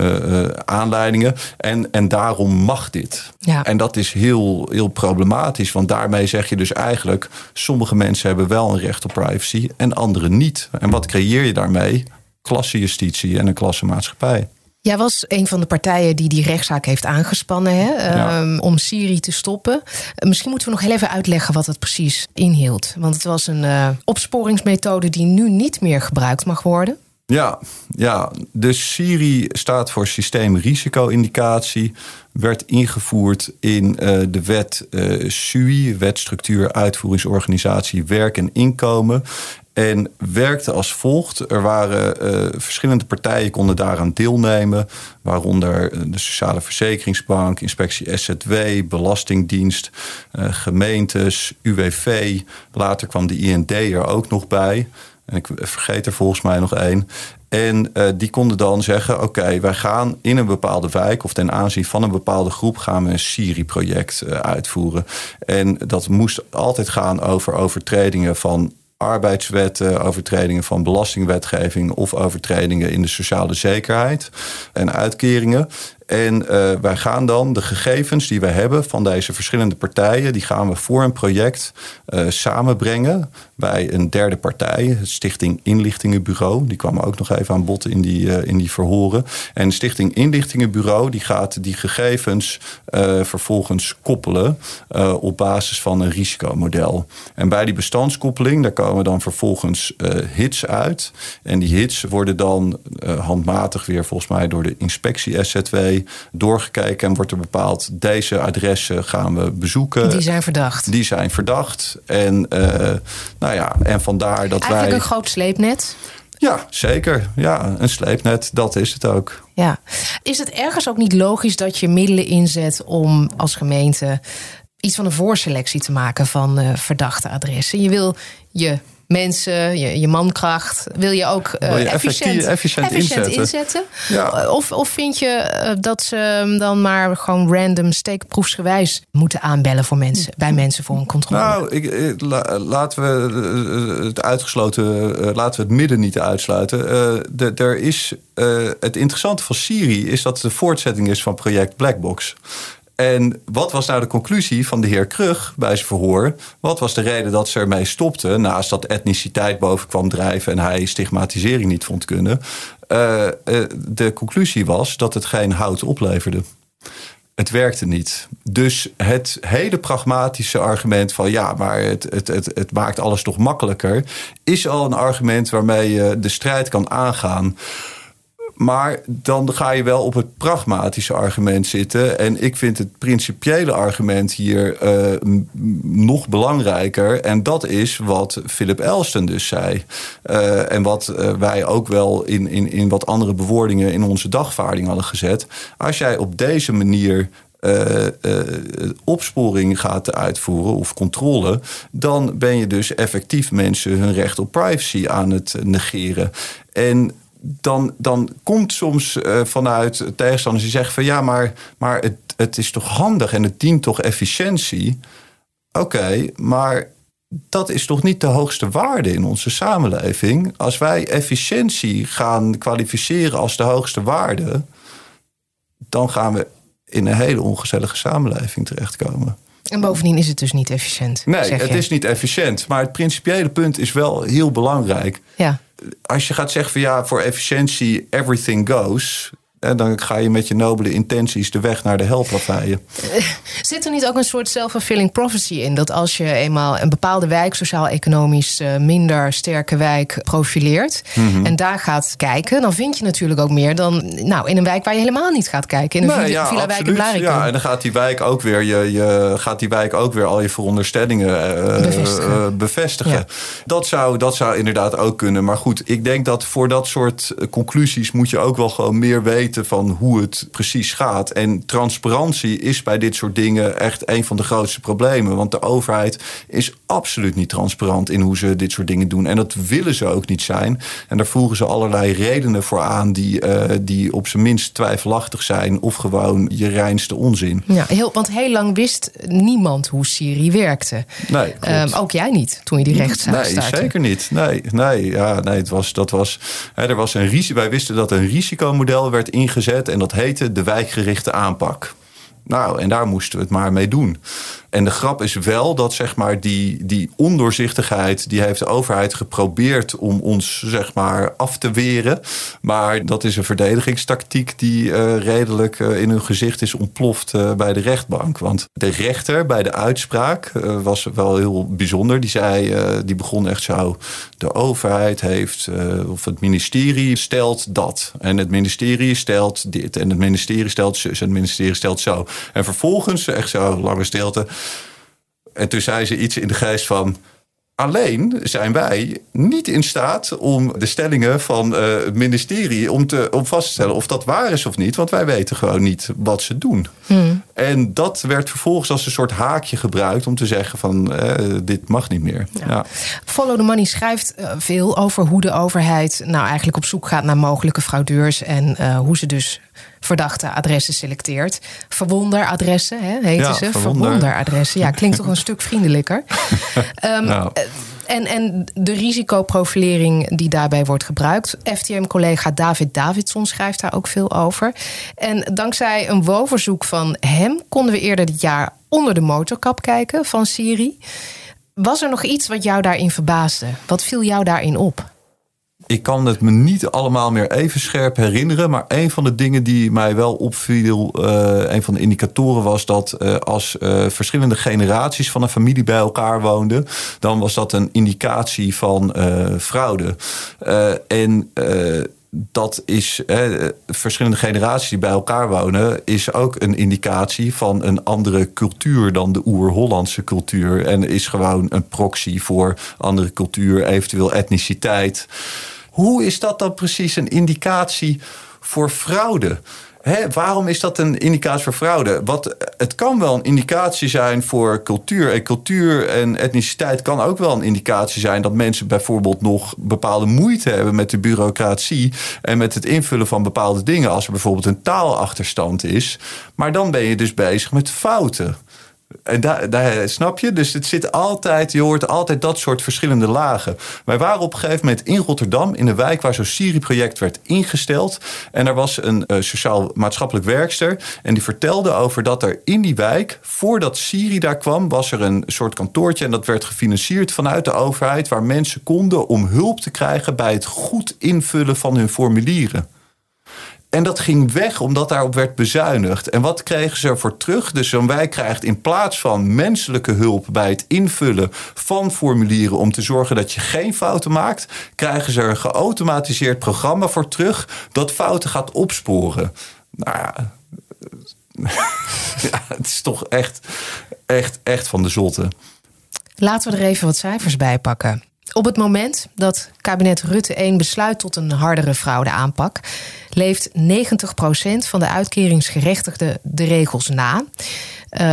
uh, uh, aanleidingen. En, en daarom mag dit. Ja. En dat is heel, heel problematisch, want daarmee zeg je dus eigenlijk, sommige mensen hebben wel een recht op privacy en anderen niet. En wat creëer je daarmee? Klassejustitie en een klassenmaatschappij. Jij was een van de partijen die die rechtszaak heeft aangespannen, hè? Ja. Um, om Syri te stoppen. Misschien moeten we nog heel even uitleggen wat dat precies inhield. Want het was een uh, opsporingsmethode die nu niet meer gebruikt mag worden. Ja, ja, de Syri staat voor systeemrisico-indicatie. Werd ingevoerd in uh, de wet uh, S U I, Wet Structuur, Uitvoeringsorganisatie, Werk en Inkomen. En werkte als volgt. Er waren uh, verschillende partijen konden daaraan deelnemen. Waaronder de Sociale Verzekeringsbank, Inspectie S Z W, Belastingdienst, uh, gemeentes, U W V. Later kwam de I N D er ook nog bij. En ik vergeet er volgens mij nog één. En uh, die konden dan zeggen, oké, okay, wij gaan in een bepaalde wijk... of ten aanzien van een bepaalde groep gaan we een Syri-project uh, uitvoeren. En dat moest altijd gaan over overtredingen van... arbeidswetten, overtredingen van belastingwetgeving... of overtredingen in de sociale zekerheid en uitkeringen. En uh, wij gaan dan de gegevens die we hebben van deze verschillende partijen... die gaan we voor een project uh, samenbrengen bij een derde partij... het Stichting Inlichtingenbureau. Die kwam ook nog even aan bod in die, uh, in die verhoren. En Stichting Inlichtingenbureau die gaat die gegevens uh, vervolgens koppelen... Uh, op basis van een risicomodel. En bij die bestandskoppeling, daar komen dan vervolgens uh, hits uit. En die hits worden dan uh, handmatig weer volgens mij door de inspectie S Z W... doorgekeken en wordt er bepaald... deze adressen gaan we bezoeken. Die zijn verdacht. Die zijn verdacht. En, uh, nou ja, en vandaar dat Eigenlijk wij... Eigenlijk een groot sleepnet. Ja, zeker. Ja, een sleepnet, dat is het ook. Ja. Is het ergens ook niet logisch dat je middelen inzet... om als gemeente iets van een voorselectie te maken... van uh, verdachte adressen? Je wil je... mensen, je, je mankracht, wil je ook uh, wil je efficiënt, efficiënt, efficiënt inzetten? inzetten? Ja. Of, of vind je uh, dat ze dan maar gewoon random steekproefsgewijs moeten aanbellen voor mensen, bij mensen voor een controle? Nou, ik, ik, la, laten we het uitgesloten, uh, laten we het midden niet uitsluiten. Uh, de, er is, uh, het interessante van Syri is dat het de voortzetting is van Project Blackbox. En wat was nou de conclusie van de heer Kruk bij zijn verhoor? Wat was de reden dat ze ermee stopte? Naast dat etniciteit boven kwam drijven... en hij stigmatisering niet vond kunnen. Uh, uh, de conclusie was dat het geen hout opleverde. Het werkte niet. Dus het hele pragmatische argument van... ja, maar het, het, het, het maakt alles toch makkelijker... is al een argument waarmee je de strijd kan aangaan... Maar dan ga je wel op het pragmatische argument zitten. En ik vind het principiële argument hier uh, m- nog belangrijker. En dat is wat Philip Alston dus zei. Uh, en wat uh, wij ook wel in, in, in wat andere bewoordingen in onze dagvaarding hadden gezet. Als jij op deze manier... Uh, uh, opsporing gaat uitvoeren of controle... dan ben je dus effectief mensen hun recht op privacy aan het negeren. En... Dan, dan komt soms uh, vanuit tegenstanders die zeggen van... ja, maar, maar het, het is toch handig en het dient toch efficiëntie? Oké, okay, maar dat is toch niet de hoogste waarde in onze samenleving? Als wij efficiëntie gaan kwalificeren als de hoogste waarde... dan gaan we in een hele ongezellige samenleving terechtkomen. En bovendien is het dus niet efficiënt. Nee, het is niet efficiënt. Maar het principiële punt is wel heel belangrijk. Ja. Als je gaat zeggen van ja, voor efficiëntie everything goes... dan ga je met je nobele intenties de weg naar de hel plaveien. Zit er niet ook een soort self-fulfilling prophecy in? Dat als je eenmaal een bepaalde wijk... sociaal-economisch minder sterke wijk profileert... Mm-hmm. en daar gaat kijken, dan vind je natuurlijk ook meer... dan nou, in een wijk waar je helemaal niet gaat kijken. In een nee, ja, villa-wijk in Blarikum. Ja, en dan gaat die wijk ook weer, je, je, gaat die wijk ook weer al je veronderstellingen uh, bevestigen. Uh, bevestigen. Ja. Dat, zou, dat zou inderdaad ook kunnen. Maar goed, ik denk dat voor dat soort conclusies... moet je ook wel gewoon meer weten... van hoe het precies gaat. En transparantie is bij dit soort dingen echt een van de grootste problemen. Want de overheid is absoluut niet transparant in hoe ze dit soort dingen doen. En dat willen ze ook niet zijn. En daar voeren ze allerlei redenen voor aan die, uh, die op zijn minst twijfelachtig zijn. Of gewoon je reinste onzin. Ja, heel, want heel lang wist niemand hoe Syri werkte. Nee, um, ook jij niet, toen je die rechtszaak nee, startte. Nee, zeker niet. Nee, nee, ja, nee het was, dat was, hè, er was een risico. Wij wisten dat een risicomodel werd ingezet en dat heette de wijkgerichte aanpak. Nou, en daar moesten we het maar mee doen. En de grap is wel dat zeg maar, die, die ondoorzichtigheid... die heeft de overheid geprobeerd om ons zeg maar, af te weren. Maar dat is een verdedigingstactiek die uh, redelijk uh, in hun gezicht is ontploft uh, bij de rechtbank. Want de rechter bij de uitspraak uh, was wel heel bijzonder. Die zei, uh, die begon echt zo... de overheid heeft, uh, of het ministerie stelt dat. En het ministerie stelt dit. En het ministerie stelt zus. En het ministerie stelt zo. En vervolgens, echt zo, lange stilte... En toen zei ze iets in de geest van... alleen zijn wij niet in staat om de stellingen van uh, het ministerie... Om, te, om vast te stellen of dat waar is of niet. Want wij weten gewoon niet wat ze doen. Hmm. En dat werd vervolgens als een soort haakje gebruikt... om te zeggen van uh, dit mag niet meer. Ja. Ja. Follow the Money schrijft uh, veel over hoe de overheid... nou eigenlijk op zoek gaat naar mogelijke fraudeurs... en uh, hoe ze dus... verdachte adressen selecteert. Verwonderadressen, hè, heten ja, ze. Verwonder. Verwonderadressen. Ja, klinkt toch een stuk vriendelijker. Um, nou. en, en de risicoprofilering die daarbij wordt gebruikt. F T M-collega David Davidson schrijft daar ook veel over. En dankzij een W O-verzoek van hem... konden we eerder dit jaar onder de motorkap kijken van Syri. Was er nog iets wat jou daarin verbaasde? Wat viel jou daarin op? Ik kan het me niet allemaal meer even scherp herinneren. Maar een van de dingen die mij wel opviel... Uh, een van de indicatoren was dat uh, als uh, verschillende generaties... van een familie bij elkaar woonden... dan was dat een indicatie van uh, fraude. Uh, en... Uh, Dat is, hè, verschillende generaties die bij elkaar wonen... is ook een indicatie van een andere cultuur dan de oer-Hollandse cultuur. En is gewoon een proxy voor andere cultuur, eventueel etniciteit. Hoe is dat dan precies een indicatie voor fraude? Hè, waarom is dat een indicatie voor fraude? Wat, het kan wel een indicatie zijn voor cultuur. En cultuur en etniciteit kan ook wel een indicatie zijn... dat mensen bijvoorbeeld nog bepaalde moeite hebben met de bureaucratie... en met het invullen van bepaalde dingen. Als er bijvoorbeeld een taalachterstand is. Maar dan ben je dus bezig met fouten. En daar, daar, snap je? Dus het zit altijd, je hoort altijd dat soort verschillende lagen. Wij waren op een gegeven moment in Rotterdam... in de wijk waar zo'n Syri-project werd ingesteld. En er was een uh, sociaal-maatschappelijk werkster... en die vertelde over dat er in die wijk... voordat Syri daar kwam, was er een soort kantoortje... en dat werd gefinancierd vanuit de overheid... waar mensen konden om hulp te krijgen... bij het goed invullen van hun formulieren. En dat ging weg omdat daarop werd bezuinigd. En wat kregen ze ervoor terug? Dus zo'n wijk krijgt in plaats van menselijke hulp... bij het invullen van formulieren om te zorgen dat je geen fouten maakt... krijgen ze er een geautomatiseerd programma voor terug... dat fouten gaat opsporen. Nou ja, ja het is toch echt, echt, echt van de zotte. Laten we er even wat cijfers bij pakken. Op het moment dat kabinet Rutte één besluit tot een hardere fraudeaanpak... leeft negentig procent van de uitkeringsgerechtigden de regels na. Uh,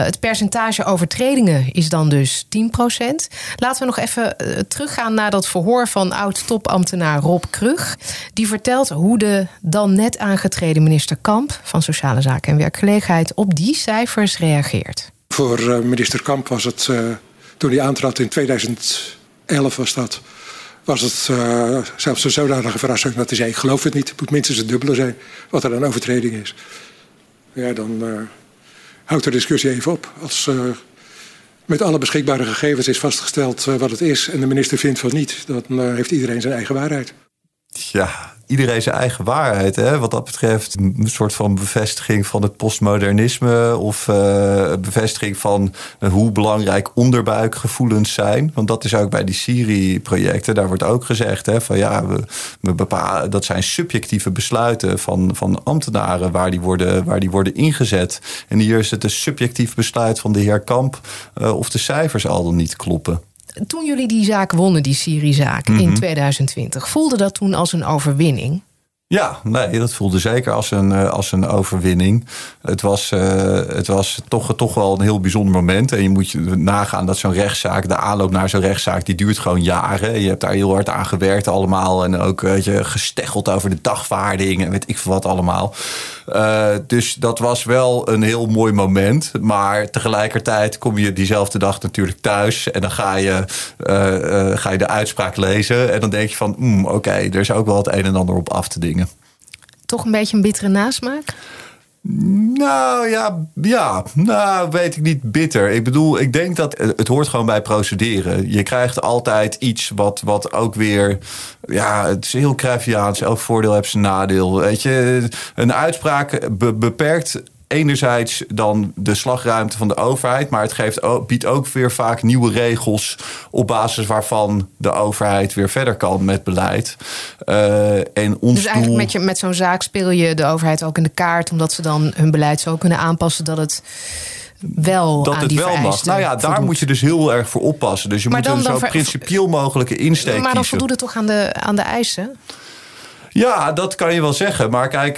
het percentage overtredingen is dan dus tien procent. Laten we nog even uh, teruggaan naar dat verhoor van oud-topambtenaar Rob Kruk. Die vertelt hoe de dan net aangetreden minister Kamp... van Sociale Zaken en Werkgelegenheid op die cijfers reageert. Voor uh, minister Kamp was het, uh, toen hij aantrad in tweeduizend... elf was dat, was het uh, zelfs een zodanige verrassing dat hij zei... ik geloof het niet, het moet minstens het dubbele zijn wat er aan overtreding is. Ja, dan uh, houdt de discussie even op. Als uh, met alle beschikbare gegevens is vastgesteld uh, wat het is... en de minister vindt van niet, dan uh, heeft iedereen zijn eigen waarheid. Ja, iedereen zijn eigen waarheid. Hè? Wat dat betreft een soort van bevestiging van het postmodernisme... of uh, bevestiging van hoe belangrijk onderbuikgevoelens zijn. Want dat is ook bij die Syri-projecten. Daar wordt ook gezegd hè, van ja, we, we bepalen, dat zijn subjectieve besluiten van, van ambtenaren... Waar die, worden, waar die worden ingezet. En hier is het een subjectief besluit van de heer Kamp... Uh, of de cijfers al dan niet kloppen. Toen jullie die zaak wonnen, die Syri-zaak, mm-hmm. in tweeduizend twintig... voelde dat toen als een overwinning? Ja, nee, dat voelde zeker als een, als een overwinning. Het was, uh, het was toch, toch wel een heel bijzonder moment. En je moet je nagaan dat zo'n rechtszaak, de aanloop naar zo'n rechtszaak... die duurt gewoon jaren. Je hebt daar heel hard aan gewerkt allemaal. En ook weet je, gesteggeld over de dagvaarding en weet ik veel wat allemaal. Uh, dus dat was wel een heel mooi moment. Maar tegelijkertijd kom je diezelfde dag natuurlijk thuis. En dan ga je, uh, uh, ga je de uitspraak lezen. En dan denk je van, mm, oké, okay, er is ook wel het een en ander op af te dingen. Toch een beetje een bittere nasmaak? Nou ja, ja, nou weet ik niet, bitter. Ik bedoel, ik denk dat het hoort gewoon bij procederen. Je krijgt altijd iets wat, wat ook weer... Ja, het is heel Cruyffiaans. Elk voordeel heeft zijn nadeel. Weet je, een uitspraak be- beperkt... enerzijds dan de slagruimte van de overheid... maar het geeft ook, biedt ook weer vaak nieuwe regels... op basis waarvan de overheid weer verder kan met beleid. Uh, en ons dus eigenlijk doel... met, je, met zo'n zaak speel je de overheid ook in de kaart... omdat ze dan hun beleid zo kunnen aanpassen dat het... wel dat aan het die wel mag. Nou ja, daar voldoet. Moet je dus heel erg voor oppassen. Dus je maar moet dan, er zo ver... principieel mogelijke insteek kiezen. Maar dan voldoet het toch aan de, aan de eisen? Ja, dat kan je wel zeggen. Maar kijk,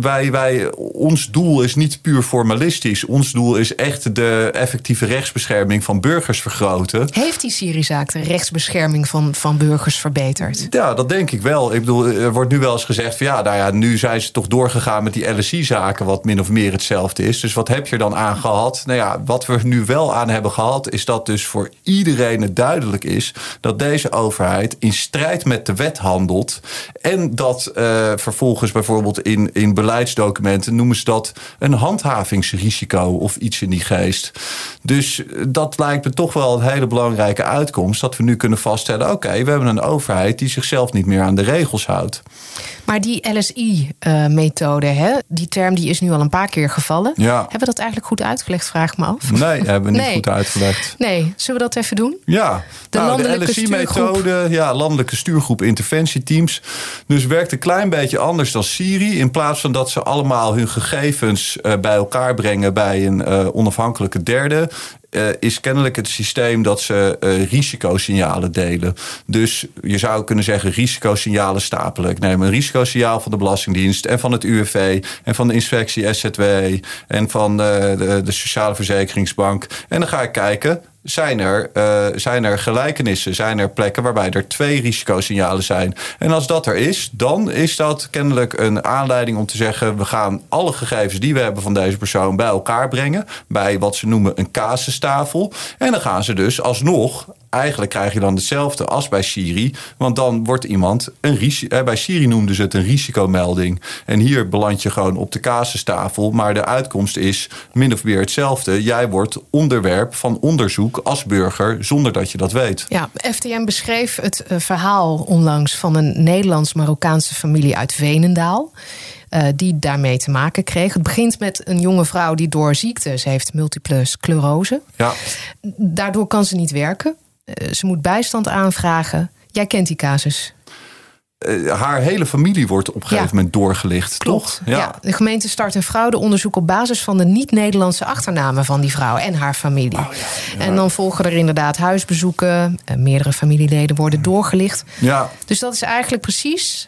wij, wij, ons doel is niet puur formalistisch. Ons doel is echt de effectieve rechtsbescherming van burgers vergroten. Heeft die Syri-zaak de rechtsbescherming van, van burgers verbeterd? Ja, dat denk ik wel. Ik bedoel, er wordt nu wel eens gezegd van ja, nou ja, nu zijn ze toch doorgegaan met die L S I-zaken, wat min of meer hetzelfde is. Dus wat heb je er dan aan gehad? Nou ja, wat we er nu wel aan hebben gehad, is dat dus voor iedereen het duidelijk is dat deze overheid in strijd met de wet handelt en dat Dat uh, vervolgens bijvoorbeeld in, in beleidsdocumenten... noemen ze dat een handhavingsrisico of iets in die geest. Dus dat lijkt me toch wel een hele belangrijke uitkomst... dat we nu kunnen vaststellen... oké, okay, we hebben een overheid die zichzelf niet meer aan de regels houdt. Maar die L S I-methode, uh, hè, die term die is nu al een paar keer gevallen. Ja. Hebben we dat eigenlijk goed uitgelegd, vraag ik me af? Nee, hebben we niet nee. goed uitgelegd. Nee, zullen we dat even doen? Ja, de, nou, de L S I-methode, ja, Landelijke Stuurgroep Interventieteams... dus werkt een klein beetje anders dan Syri. In plaats van dat ze allemaal hun gegevens uh, bij elkaar brengen... bij een uh, onafhankelijke derde... Uh, is kennelijk het systeem dat ze uh, risicosignalen delen. Dus je zou kunnen zeggen risicosignalen stapelen. Ik neem een risicosignaal van de Belastingdienst... en van het U W V en van de Inspectie S Z W... en van uh, de, de Sociale Verzekeringsbank. En dan ga ik kijken... Zijn er, uh, zijn er gelijkenissen? Zijn er plekken waarbij er twee risicosignalen zijn? En als dat er is, dan is dat kennelijk een aanleiding om te zeggen... we gaan alle gegevens die we hebben van deze persoon bij elkaar brengen... bij wat ze noemen een casustafel. En dan gaan ze dus alsnog... Eigenlijk krijg je dan hetzelfde als bij Syri. Want dan wordt iemand... een risi- bij Syri noemden ze het een risicomelding. En hier beland je gewoon op de casustafel. Maar de uitkomst is min of meer hetzelfde. Jij wordt onderwerp van onderzoek als burger... zonder dat je dat weet. Ja, F T M beschreef het uh, verhaal onlangs... van een Nederlands-Marokkaanse familie uit Veenendaal... Uh, die daarmee te maken kreeg. Het begint met een jonge vrouw die door ziekte... ze heeft multiple sclerose. Ja. Daardoor kan ze niet werken... Ze moet bijstand aanvragen. Jij kent die casus. Uh, haar hele familie wordt op een gegeven ja. moment doorgelicht, Klopt. toch? Ja. ja, de gemeente start een fraudeonderzoek... op basis van de niet-Nederlandse achternamen van die vrouw en haar familie. Oh, ja. Ja. En dan volgen er inderdaad huisbezoeken. Meerdere familieleden worden doorgelicht. Ja. Dus dat is eigenlijk precies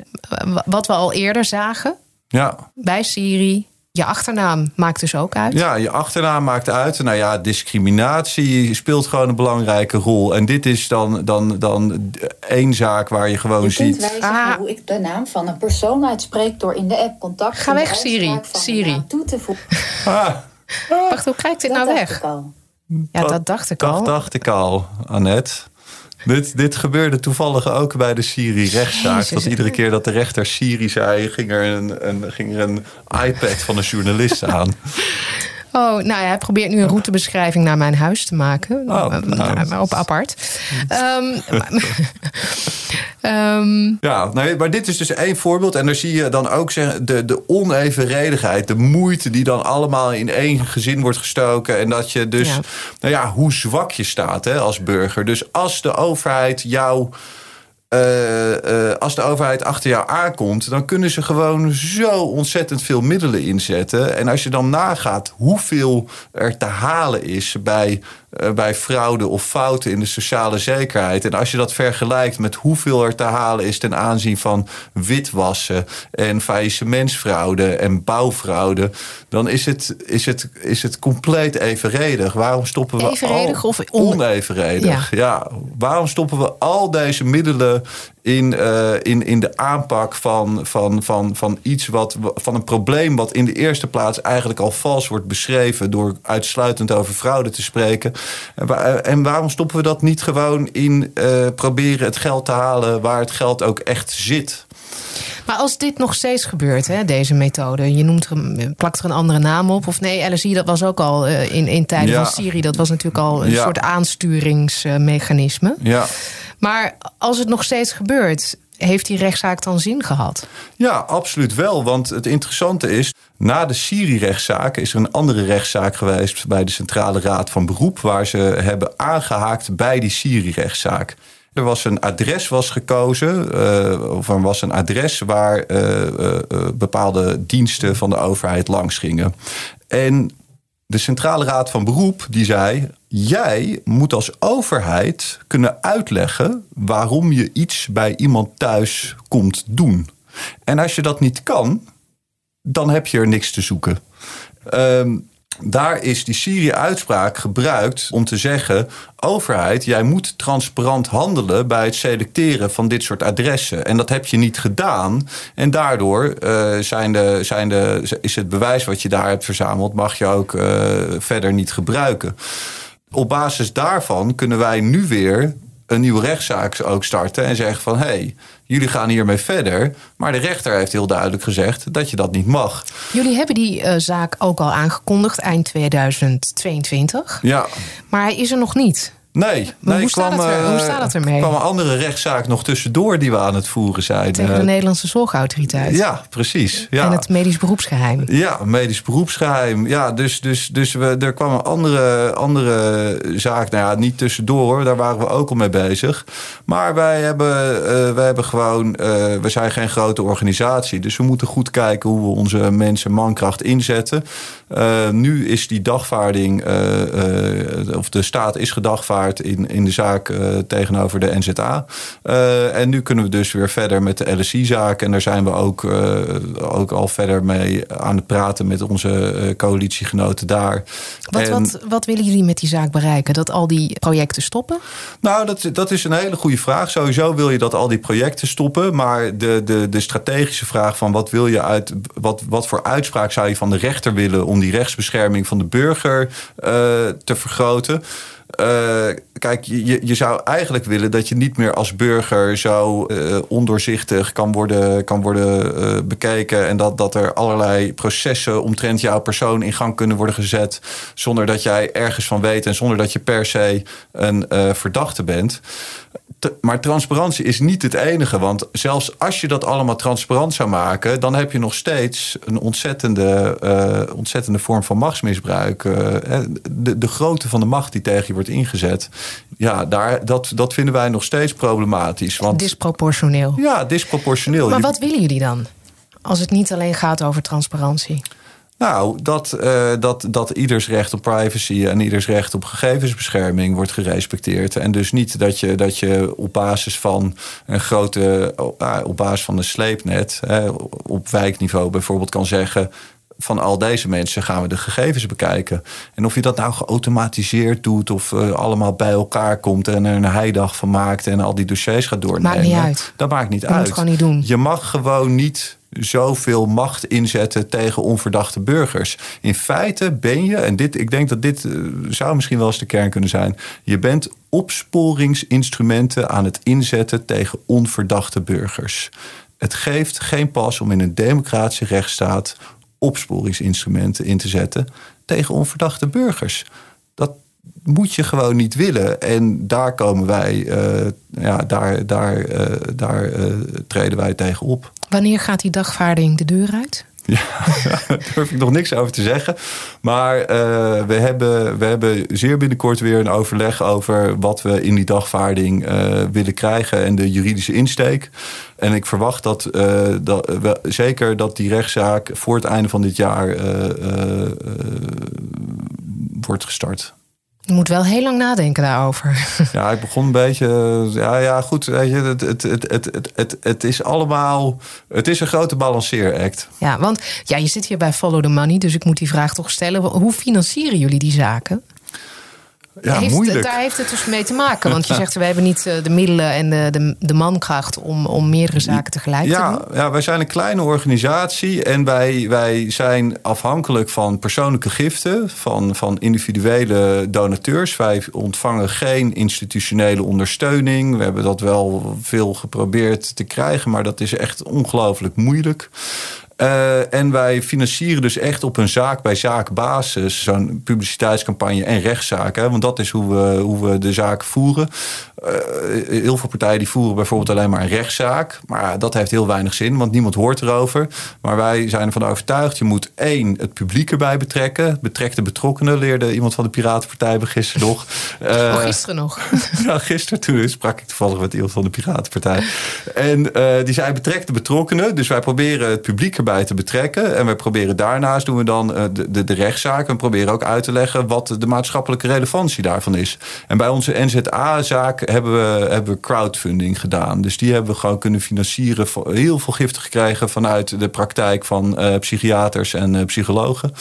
wat we al eerder zagen. Ja. Bij Syri... Je achternaam maakt dus ook uit? Ja, je achternaam maakt uit. Nou ja, discriminatie speelt gewoon een belangrijke rol. En dit is dan, dan, dan één zaak waar je gewoon je ziet... Je kunt ah. hoe ik de naam van een persoon uitspreek... door in de app contact... Ga weg, Syri. Syri. toe te voegen. Ah. Ah. Wacht, hoe krijg ik dit dat nou weg? Ja, dat, dat dacht ik dat al. Dat dacht ik al, Annette. Dit, dit gebeurde toevallig ook bij de Syri-rechtszaak. Dat iedere keer dat de rechter Syri zei... ging er een, een, ging er een iPad van een journalist aan. Oh, nou ja, hij probeert nu een routebeschrijving naar mijn huis te maken. Oh, nou. Op apart. Um, um. Ja, nee, maar dit is dus één voorbeeld. En daar zie je dan ook de, de onevenredigheid. De moeite die dan allemaal in één gezin wordt gestoken. En dat je dus, ja. nou ja, hoe zwak je staat, hè, als burger. Dus als de overheid jou... Uh, uh, als de overheid achter jou aankomt... dan kunnen ze gewoon zo ontzettend veel middelen inzetten. En als je dan nagaat hoeveel er te halen is... bij, uh, bij fraude of fouten in de sociale zekerheid... en als je dat vergelijkt met hoeveel er te halen is... ten aanzien van witwassen en faillissementsfraude en bouwfraude... dan is het, is het, is het compleet evenredig. Waarom stoppen we evenredig al... Evenredig of on... onevenredig? Ja. Ja. Waarom stoppen we al deze middelen... in, uh, in, in de aanpak van, van, van, van iets wat van een probleem wat in de eerste plaats eigenlijk al vals wordt beschreven door uitsluitend over fraude te spreken. En waarom stoppen we dat niet gewoon in uh, proberen het geld te halen waar het geld ook echt zit? Maar als dit nog steeds gebeurt, hè, deze methode, je noemt er, plakt er een andere naam op. Of nee, L S I, dat was ook al uh, in, in tijden ja. van Syri. Dat was natuurlijk al een ja. soort aansturingsmechanisme. Ja. Maar als het nog steeds gebeurt, heeft die rechtszaak dan zin gehad? Ja, absoluut wel. Want het interessante is, na de Syri-rechtszaak is er een andere rechtszaak geweest bij de Centrale Raad van Beroep, waar ze hebben aangehaakt bij die Syri-rechtszaak. Er was een adres was gekozen, uh, of er was een adres waar uh, uh, bepaalde diensten van de overheid langs gingen. En de Centrale Raad van Beroep die zei, jij moet als overheid kunnen uitleggen waarom je iets bij iemand thuis komt doen. En als je dat niet kan, dan heb je er niks te zoeken. Um, Daar is die Syrië-uitspraak gebruikt om te zeggen, overheid, jij moet transparant handelen bij het selecteren van dit soort adressen. En dat heb je niet gedaan. En daardoor uh, zijn de, zijn de, is het bewijs wat je daar hebt verzameld, mag je ook uh, verder niet gebruiken. Op basis daarvan kunnen wij nu weer een nieuwe rechtszaak ook starten en zeggen van, hé, hey, jullie gaan hiermee verder. Maar de rechter heeft heel duidelijk gezegd dat je dat niet mag. Jullie hebben die uh, zaak ook al aangekondigd eind tweeduizend tweeëntwintig. Ja. Maar hij is er nog niet. Nee. nee hoe, kwam, staat het er, hoe staat het ermee? Er kwam een andere rechtszaak nog tussendoor die we aan het voeren zijn. Tegen de Nederlandse Zorgautoriteit. Ja, precies. Ja. En het medisch beroepsgeheim. Ja, medisch beroepsgeheim. Ja, dus, dus, dus we, er kwam een andere, andere zaak. Nou ja, niet tussendoor. Daar waren we ook al mee bezig. Maar wij hebben, uh, wij hebben gewoon... Uh, we zijn geen grote organisatie. Dus we moeten goed kijken hoe we onze mensen mankracht inzetten. Uh, nu is die dagvaarding... Uh, uh, of de staat is gedagvaard In, in de zaak uh, tegenover de N Z A. Uh, en nu kunnen we dus weer verder met de L S I-zaak. En daar zijn we ook, uh, ook al verder mee aan het praten met onze uh, coalitiegenoten daar. Wat, en, wat, wat willen jullie met die zaak bereiken? Dat al die projecten stoppen? Nou, dat, dat is een hele goede vraag. Sowieso wil je dat al die projecten stoppen. Maar de, de, de strategische vraag van wat wil je uit... Wat, wat voor uitspraak zou je van de rechter willen om die rechtsbescherming van de burger uh, te vergroten? Uh, kijk, je, je zou eigenlijk willen dat je niet meer als burger zo uh, ondoorzichtig kan worden, kan worden uh, bekeken. En dat, dat er allerlei processen omtrent jouw persoon in gang kunnen worden gezet. Zonder dat jij ergens van weet en zonder dat je per se een uh, verdachte bent. Maar transparantie is niet het enige. Want zelfs als je dat allemaal transparant zou maken, dan heb je nog steeds een ontzettende, uh, ontzettende vorm van machtsmisbruik. Uh, de, de grootte van de macht die tegen je wordt ingezet. Ja, daar, dat, dat vinden wij nog steeds problematisch. Want, disproportioneel. Ja, disproportioneel. Maar wat willen jullie dan? Als het niet alleen gaat over transparantie. Nou, dat, uh, dat, dat ieders recht op privacy en ieders recht op gegevensbescherming wordt gerespecteerd. En dus niet dat je, dat je op basis van een grote, op basis van een sleepnet, hè, op wijkniveau bijvoorbeeld kan zeggen, van al deze mensen gaan we de gegevens bekijken. En of je dat nou geautomatiseerd doet of uh, allemaal bij elkaar komt en er een heidag van maakt en al die dossiers gaat doornemen. Maakt niet uit. Dat maakt niet je uit. Moet gewoon niet doen. Je mag gewoon niet zoveel macht inzetten tegen onverdachte burgers. In feite ben je, en dit, ik denk dat dit uh, zou misschien wel eens de kern kunnen zijn, je bent opsporingsinstrumenten aan het inzetten tegen onverdachte burgers. Het geeft geen pas om in een democratische rechtsstaat opsporingsinstrumenten in te zetten tegen onverdachte burgers. Dat moet je gewoon niet willen. En daar komen wij, uh, ja, daar, daar, uh, daar uh, treden wij tegen op. Wanneer gaat die dagvaarding de deur uit? Ja, daar durf ik nog niks over te zeggen. Maar uh, we, hebben, we hebben zeer binnenkort weer een overleg over wat we in die dagvaarding uh, willen krijgen en de juridische insteek. En ik verwacht dat, uh, dat we, zeker dat die rechtszaak voor het einde van dit jaar uh, uh, uh, wordt gestart. Je moet wel heel lang nadenken daarover. Ja, ik begon een beetje... Ja, ja goed, weet je, het, het, het, het, het, het is allemaal... Het is een grote balanceeract. Ja, want ja, je zit hier bij Follow the Money, dus ik moet die vraag toch stellen. Hoe financieren jullie die zaken? ja, heeft, daar heeft het dus mee te maken. Want je zegt, we hebben niet de middelen en de, de, de mankracht om, om meerdere zaken tegelijk ja, te doen. Ja, wij zijn een kleine organisatie en wij, wij zijn afhankelijk van persoonlijke giften, van, van individuele donateurs. Wij ontvangen geen institutionele ondersteuning. We hebben dat wel veel geprobeerd te krijgen, maar dat is echt ongelooflijk moeilijk. Uh, en wij financieren dus echt op een zaak-bij-zaak basis zo'n publiciteitscampagne en rechtszaak. Hè, want dat is hoe we, hoe we de zaak voeren. Uh, heel veel partijen die voeren bijvoorbeeld alleen maar een rechtszaak. Maar dat heeft heel weinig zin, want niemand hoort erover. Maar wij zijn ervan overtuigd, je moet één, het publiek erbij betrekken. Betrek de betrokkenen, leerde iemand van de Piratenpartij gisteren nog. Uh, gisteren nog. nou, gisteren toen sprak ik toevallig met iemand van de Piratenpartij. En uh, die zei, betrek de betrokkenen. Dus wij proberen het publiek erbij te betrekken. En we proberen daarnaast doen we dan uh, de, de, de rechtszaak. En proberen ook uit te leggen wat de maatschappelijke relevantie daarvan is. En bij onze N Z A-zaak hebben we, hebben we crowdfunding gedaan. Dus die hebben we gewoon kunnen financieren. Heel veel giften gekregen vanuit de praktijk van uh, psychiaters en uh, psychologen.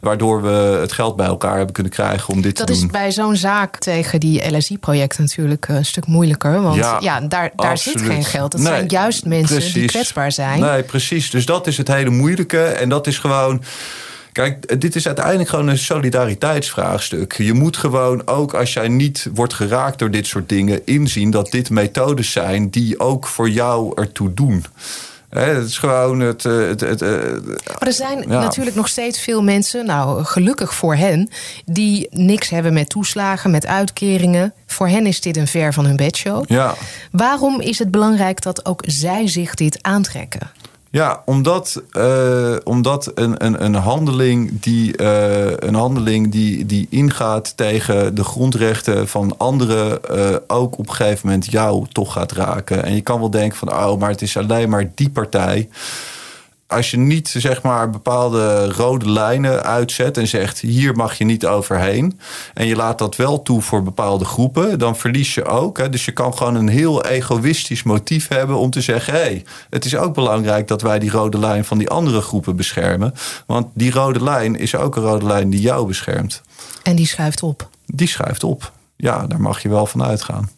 Waardoor we het geld bij elkaar hebben kunnen krijgen om dit dat te doen. Dat is bij zo'n zaak tegen die L S I-project natuurlijk een stuk moeilijker. Want ja, ja daar, daar zit geen geld. Dat nee, zijn juist mensen precies. die kwetsbaar zijn. Nee, precies. Dus dat is het hele moeilijke. En dat is gewoon... Kijk, dit is uiteindelijk gewoon een solidariteitsvraagstuk. Je moet gewoon ook als jij niet wordt geraakt door dit soort dingen inzien dat dit methodes zijn die ook voor jou ertoe doen. He, het is gewoon het... het, het, het maar er zijn ja. natuurlijk nog steeds veel mensen, nou gelukkig voor hen, die niks hebben met toeslagen, met uitkeringen. Voor hen is dit een ver van hun bedshow. Ja. Waarom is het belangrijk dat ook zij zich dit aantrekken? Ja, omdat, uh, omdat een, een, een handeling, die, uh, een handeling die, die ingaat tegen de grondrechten van anderen uh, ook op een gegeven moment jou toch gaat raken. En je kan wel denken van, oh, maar het is alleen maar die partij. Als je niet zeg maar bepaalde rode lijnen uitzet en zegt hier mag je niet overheen en je laat dat wel toe voor bepaalde groepen, dan verlies je ook. Hè. Dus je kan gewoon een heel egoïstisch motief hebben om te zeggen, hé, hey, het is ook belangrijk dat wij die rode lijn van die andere groepen beschermen. Want die rode lijn is ook een rode lijn die jou beschermt. En die schuift op? Die schuift op. Ja, daar mag je wel van uitgaan.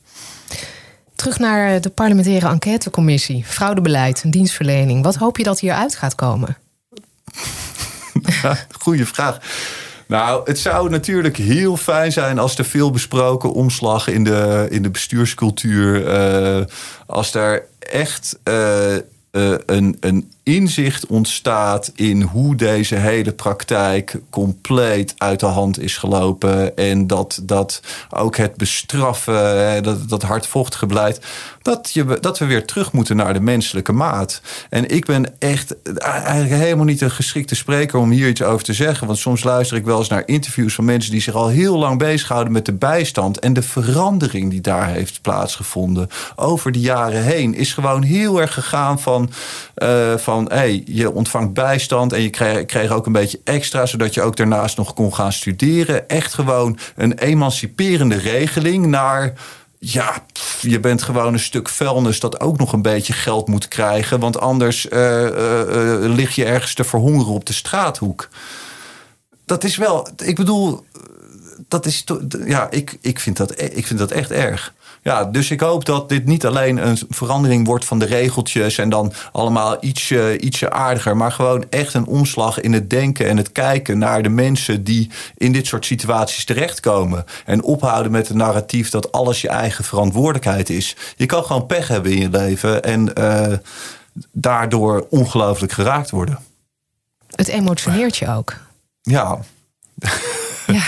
Terug naar de parlementaire enquêtecommissie. Fraudebeleid en dienstverlening. Wat hoop je dat hieruit gaat komen? Goeie vraag. Nou, het zou natuurlijk heel fijn zijn als er veel besproken omslag in de, in de bestuurscultuur. Uh, als er echt uh, uh, een, een inzicht ontstaat in hoe deze hele praktijk compleet uit de hand is gelopen. En dat, dat ook het bestraffen, dat, dat hardvochtige beleid, dat, je, dat we weer terug moeten naar de menselijke maat. En ik ben echt eigenlijk helemaal niet een geschikte spreker om hier iets over te zeggen. Want soms luister ik wel eens naar interviews van mensen die zich al heel lang bezighouden met de bijstand. En de verandering die daar heeft plaatsgevonden over de jaren heen is gewoon heel erg gegaan van... Uh, van Van, hey, je ontvangt bijstand en je kreeg, kreeg ook een beetje extra, zodat je ook daarnaast nog kon gaan studeren. Echt gewoon een emanciperende regeling naar... ja, pff, je bent gewoon een stuk vuilnis dat ook nog een beetje geld moet krijgen. Want anders uh, uh, uh, lig je ergens te verhongeren op de straathoek. Dat is wel... Ik bedoel, dat is... To, ja, ik, ik, vind dat, ik vind dat echt erg. Ja, dus ik hoop dat dit niet alleen een verandering wordt van de regeltjes en dan allemaal ietsje, ietsje aardiger, maar gewoon echt een omslag in het denken en het kijken naar de mensen die in dit soort situaties terechtkomen. En ophouden met het narratief dat alles je eigen verantwoordelijkheid is. Je kan gewoon pech hebben in je leven en uh, daardoor ongelooflijk geraakt worden. Het emotioneert je ook. Ja. Ja.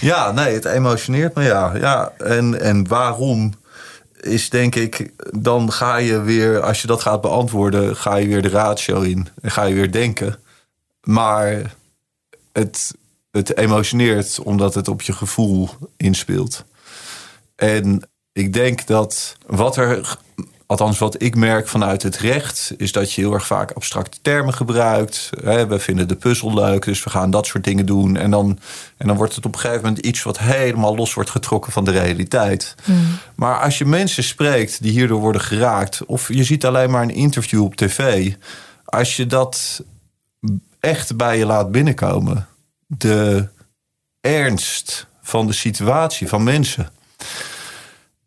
Ja, nee, het emotioneert me, ja. ja. En, en waarom is, denk ik, dan ga je weer... als je dat gaat beantwoorden, ga je weer de ratio in. En ga je weer denken. Maar het, het emotioneert omdat het op je gevoel inspeelt. En ik denk dat wat er... Althans, wat ik merk vanuit het recht is dat je heel erg vaak abstracte termen gebruikt. We vinden de puzzel leuk, dus we gaan dat soort dingen doen. En dan, en dan wordt het op een gegeven moment iets wat helemaal los wordt getrokken van de realiteit. Mm. Maar als je mensen spreekt die hierdoor worden geraakt, of je ziet alleen maar een interview op tv. Als je dat echt bij je laat binnenkomen, de ernst van de situatie van mensen.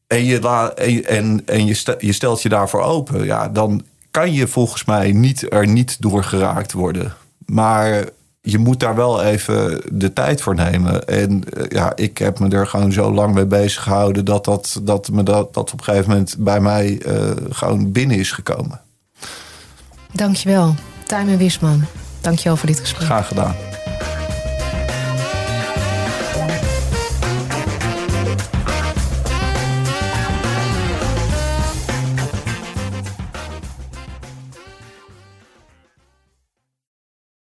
En je, la, en, en, en je stelt je daarvoor open. Ja, dan kan je volgens mij niet er niet door geraakt worden. Maar je moet daar wel even de tijd voor nemen. En ja, ik heb me er gewoon zo lang mee bezig gehouden... dat dat, dat, me dat, dat op een gegeven moment bij mij uh, gewoon binnen is gekomen. Dankjewel, Tijmen Wisman. Dankjewel voor dit gesprek. Graag gedaan.